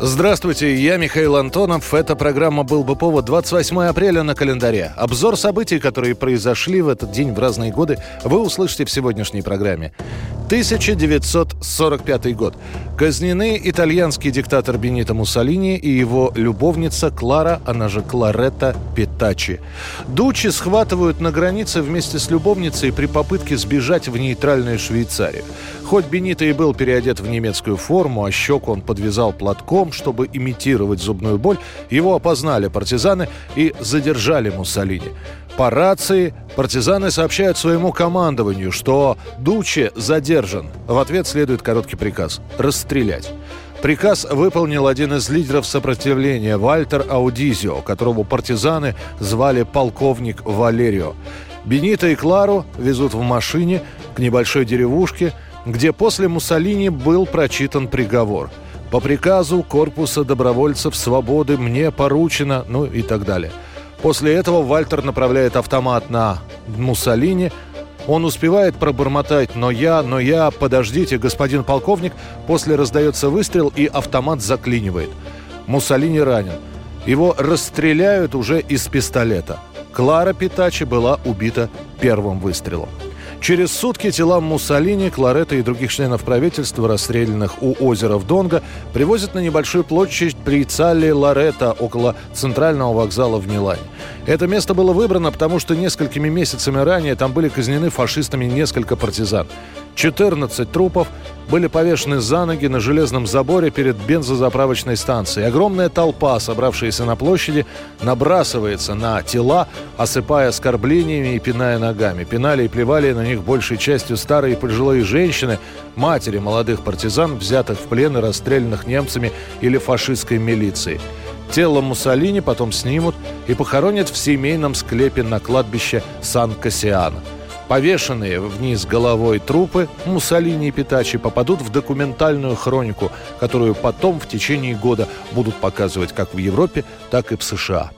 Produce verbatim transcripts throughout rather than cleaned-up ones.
Здравствуйте, я Михаил Антонов. Эта программа «Был бы повод». двадцать восьмое апреля на календаре. Обзор событий, которые произошли в этот день в разные годы, вы услышите в сегодняшней программе. тысяча девятьсот сорок пятый год. Казнены итальянский диктатор Бенито Муссолини и его любовница Клара, она же Кларетта Петаччи. Дуччи схватывают на границе вместе с любовницей при попытке сбежать в нейтральную Швейцарию. Хоть Бенито и был переодет в немецкую форму, а щеку он подвязал платком, чтобы имитировать зубную боль, его опознали партизаны и задержали Муссолини. По рации партизаны сообщают своему командованию, что Дуччи задержан. В ответ следует короткий приказ – расстрелять. Приказ выполнил один из лидеров сопротивления – Вальтер Аудизио, которого партизаны звали полковник Валерио. Бенито и Клару везут в машине к небольшой деревушке, где после Муссолини был прочитан приговор. По приказу корпуса добровольцев свободы мне поручено, ну и так далее. После этого Вальтер направляет автомат на Муссолини. Он успевает пробормотать «но я, но я, подождите, господин полковник». После раздается выстрел, и автомат заклинивает. Муссолини ранен. Его расстреляют уже из пистолета. Клара Петаччи была убита первым выстрелом. Через сутки тела Муссолини, Кларетта и других членов правительства, расстрелянных у озера в Донго, привозят на небольшую площадь Пьяццале Лорето около центрального вокзала в Милане. Это место было выбрано, потому что несколькими месяцами ранее там были казнены фашистами несколько партизан. четырнадцать трупов были повешены за ноги на железном заборе перед бензозаправочной станцией. Огромная толпа, собравшаяся на площади, набрасывается на тела, осыпая оскорблениями и пиная ногами. Пинали и плевали на них большей частью старые пожилые женщины, матери молодых партизан, взятых в плен и расстрелянных немцами или фашистской милицией. Тело Муссолини потом снимут и похоронят в семейном склепе на кладбище Сан-Кассиана. Повешенные вниз головой трупы Муссолини и Петаччи попадут в документальную хронику, которую потом в течение года будут показывать как в Европе, так и в США.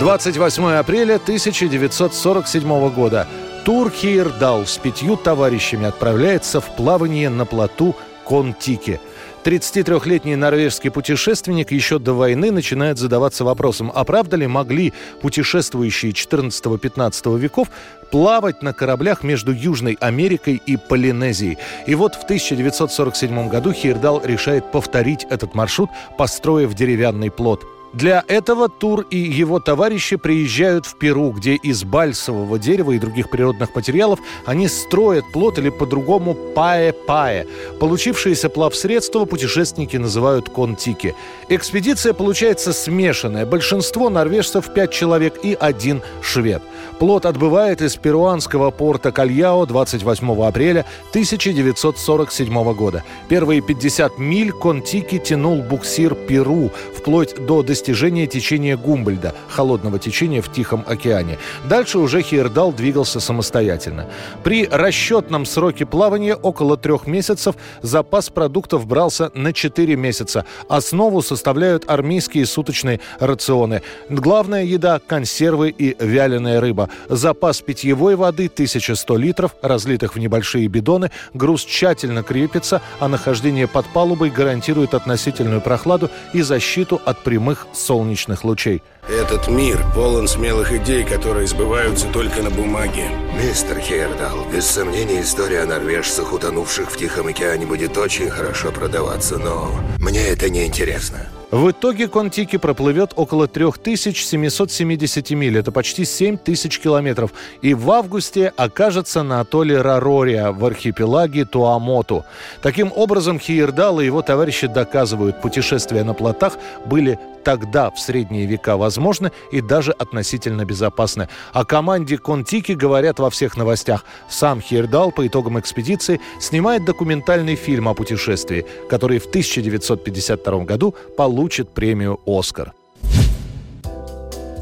двадцать восьмое апреля тысяча девятьсот сорок седьмого года. Тур Хейердал с пятью товарищами отправляется в плавание на плоту Кон-Тики. тридцатитрёхлетний норвежский путешественник еще до войны начинает задаваться вопросом, а правда ли могли путешествующие четырнадцатого-пятнадцатого веков плавать на кораблях между Южной Америкой и Полинезией. И вот в тысяча девятьсот сорок седьмом году Хейердал решает повторить этот маршрут, построив деревянный плот. Для этого Тур и его товарищи приезжают в Перу, где из бальсового дерева и других природных материалов они строят плот, или по-другому пае-пае. Получившиеся плавсредства путешественники называют кон-тики. Экспедиция получается смешанная. Большинство норвежцев, пять человек, и один швед. Плот отбывает из перуанского порта Кальяо двадцать восьмого апреля тысяча девятьсот сорок седьмого года. Первые пятьдесят миль кон-тики тянул буксир Перу, вплоть до достижения Достижение течения Гумбольдта, холодного течения в Тихом океане. Дальше уже Хейердал двигался самостоятельно. При расчетном сроке плавания около трех месяцев запас продуктов брался на четыре месяца. Основу составляют армейские суточные рационы. Главная еда – консервы и вяленая рыба. Запас питьевой воды – тысяча сто литров, разлитых в небольшие бидоны. Груз тщательно крепится, а нахождение под палубой гарантирует относительную прохладу и защиту от прямых солнечных лучей. Этот мир полон смелых идей, которые сбываются только на бумаге. Мистер Хейердал, без сомнения, история о норвежцах, утонувших в Тихом океане, будет очень хорошо продаваться, но мне это не интересно. В итоге Кон-Тики проплывет около три тысячи семьсот семьдесят миль, это почти семь тысяч километров, и в августе окажется на атолле Рорория в архипелаге Туамоту. Таким образом, Хейердал и его товарищи доказывают, путешествия на плотах были тогда, в средние века, возможны и даже относительно безопасны. О команде Кон-Тики говорят во всех новостях. Сам Хейердал по итогам экспедиции снимает документальный фильм о путешествии, который в тысяча девятьсот пятьдесят втором году получил премию «Оскар».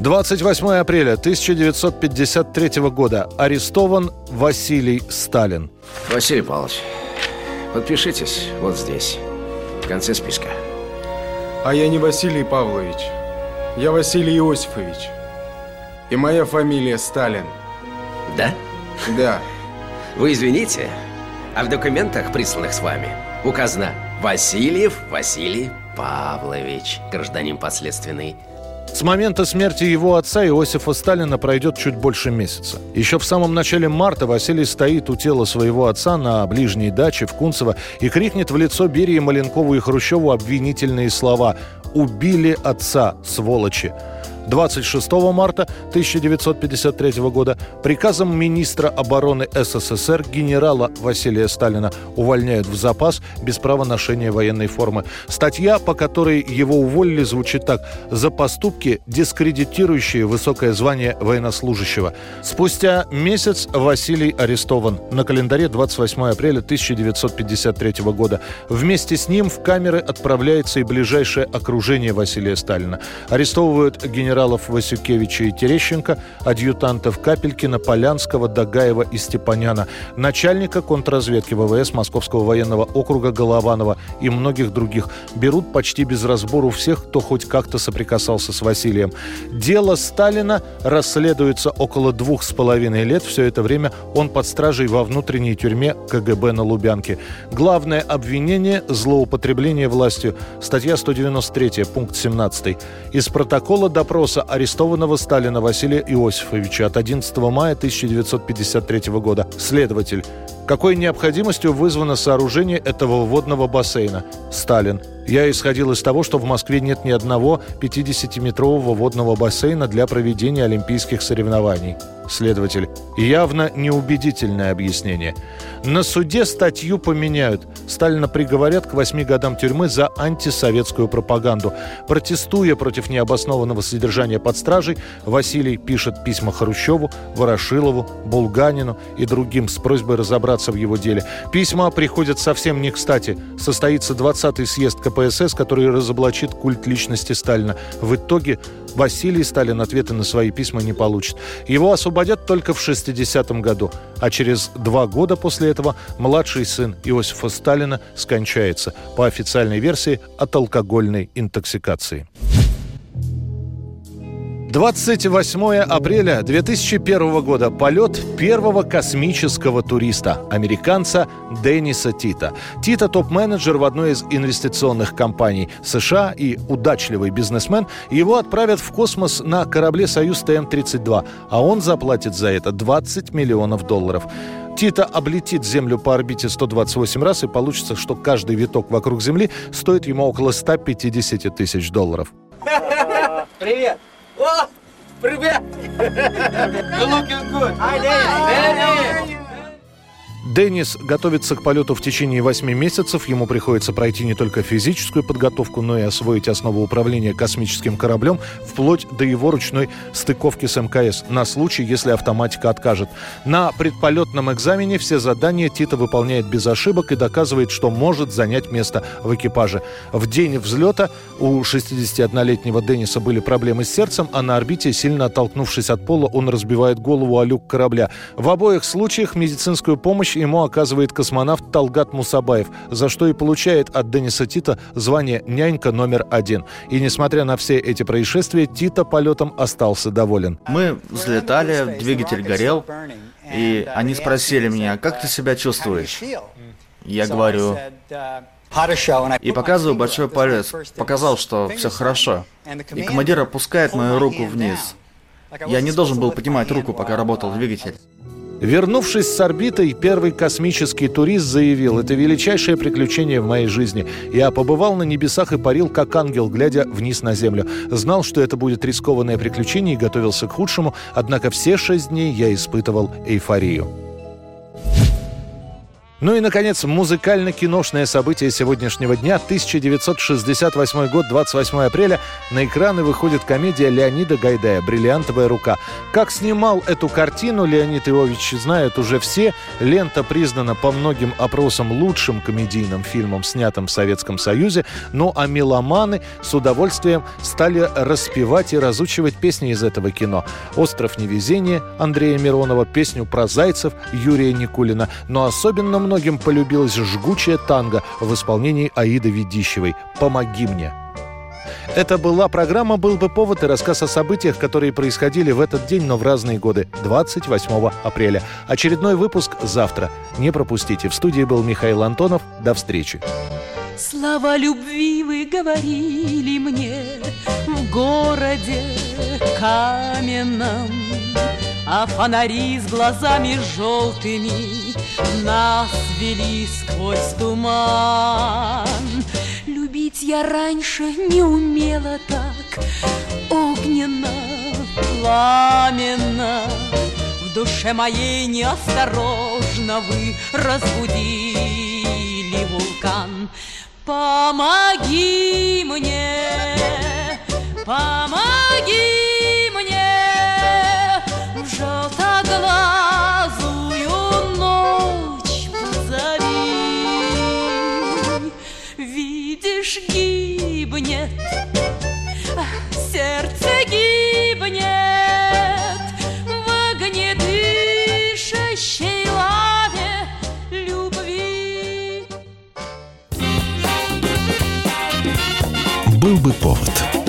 двадцать восьмого апреля тысяча девятьсот пятьдесят третьего года. Арестован Василий Сталин. Василий Павлович, подпишитесь вот здесь, в конце списка. А я не Василий Павлович. Я Василий Иосифович. И моя фамилия Сталин. Да? Да. Вы извините, а в документах, присланных с вами, указано Васильев Василий Павлович, гражданин подследственный. С момента смерти его отца Иосифа Сталина пройдет чуть больше месяца. Еще в самом начале марта Василий стоит у тела своего отца на ближней даче в Кунцево и крикнет в лицо Берии, Маленкову и Хрущеву обвинительные слова: «Убили отца, сволочи!». двадцать шестого марта тысяча девятьсот пятьдесят третьего года приказом министра обороны СССР генерала Василия Сталина увольняют в запас без права ношения военной формы. Статья, по которой его уволили, звучит так: за поступки, дискредитирующие высокое звание военнослужащего. Спустя месяц Василий арестован. На календаре двадцать восьмого апреля тысяча девятьсот пятьдесят третьего года. Вместе с ним в камеры отправляется и ближайшее окружение Василия Сталина. Арестовывают генерал генералов Васюкевича и Терещенко, адъютантов Капелькина, Полянского, Дагаева и Степаняна, начальника контрразведки ВВС Московского военного округа Голованова и многих других. Берут почти без разбору всех, кто хоть как-то соприкасался с Василием. Дело Сталина расследуется около двух с половиной лет. Все это время он под стражей во внутренней тюрьме КГБ на Лубянке. Главное обвинение – злоупотребление властью. Статья сто девяносто третья, пункт семнадцатый. Из протокола допрос арестованного Сталина Василия Иосифовича от одиннадцатого мая тысяча девятьсот пятьдесят третьего года. Следователь. Какой необходимостью вызвано сооружение этого водного бассейна? Сталин. Я исходил из того, что в Москве нет ни одного пятидесятиметрового водного бассейна для проведения олимпийских соревнований. Следователь. Явно неубедительное объяснение. На суде статью поменяют. Сталина приговорят к восьми годам тюрьмы за антисоветскую пропаганду. Протестуя против необоснованного содержания под стражей, Василий пишет письма Хрущеву, Ворошилову, Булганину и другим с просьбой разобраться в его деле. Письма приходят совсем не кстати. Состоится двадцатый съезд ка пэ эс эс, который разоблачит культ личности Сталина. В итоге Василий Сталин ответы на свои письма не получит. Его освободят только в шестидесятом году, а через два года после этого младший сын Иосифа Сталина скончается, по официальной версии, от алкогольной интоксикации. двадцать восьмого апреля две тысячи первого года. Полет первого космического туриста, американца Дениса Тита. Тита – топ-менеджер в одной из инвестиционных компаний США и удачливый бизнесмен. Его отправят в космос на корабле «Союз тэ эм тридцать два», а он заплатит за это двадцать миллионов долларов. Тита облетит Землю по орбите сто двадцать восемь раз, и получится, что каждый виток вокруг Земли стоит ему около сто пятьдесят тысяч долларов. Привет! О, привет! Денис готовится к полету в течение восьми месяцев. Ему приходится пройти не только физическую подготовку, но и освоить основу управления космическим кораблем, вплоть до его ручной стыковки с эм ка эс, на случай, если автоматика откажет. На предполетном экзамене все задания Тита выполняет без ошибок и доказывает, что может занять место в экипаже. В день взлета у шестидесятиоднолетнего Дениса были проблемы с сердцем, а на орбите, сильно оттолкнувшись от пола, он разбивает голову о люк корабля. В обоих случаях медицинскую помощь ему оказывает космонавт Талгат Мусабаев, за что и получает от Дениса Тита звание «нянька номер один». И несмотря на все эти происшествия, Тита полетом остался доволен. Мы взлетали, двигатель горел, и они спросили меня: «Как ты себя чувствуешь?» Я говорю... И показываю большой палец. Показал, что все хорошо. И командир опускает мою руку вниз. Я не должен был поднимать руку, пока работал двигатель. Вернувшись с орбиты, первый космический турист заявил: «Это величайшее приключение в моей жизни. Я побывал на небесах и парил, как ангел, глядя вниз на Землю. Знал, что это будет рискованное приключение и готовился к худшему, однако все шесть дней я испытывал эйфорию». Ну и, наконец, музыкально-киношное событие сегодняшнего дня. тысяча девятьсот шестьдесят восьмой год, двадцать восьмого апреля. На экраны выходит комедия Леонида Гайдая «Бриллиантовая рука». Как снимал эту картину, Леонид Иович знают уже все. Лента признана по многим опросам лучшим комедийным фильмом, снятым в Советском Союзе. Ну а меломаны с удовольствием стали распевать и разучивать песни из этого кино. «Остров невезения» Андрея Миронова, песню про зайцев Юрия Никулина. Но особенно много Многим полюбилась жгучая танго в исполнении Аиды Ведищевой «Помоги мне». Это была программа «Был бы повод» и рассказ о событиях, которые происходили в этот день, но в разные годы, двадцать восьмого апреля. Очередной выпуск завтра. Не пропустите. В студии был Михаил Антонов. До встречи. Слова любви вы говорили мне в городе каменном, а фонари с глазами желтыми нас вели сквозь туман. Любить я раньше не умела так огненно, пламенно. В душе моей неосторожно вы разбудили вулкан. Помоги мне, помоги. Желтоглазую ночь позови. Видишь, гибнет, сердце гибнет в огнедышащей лаве любви. Был бы повод.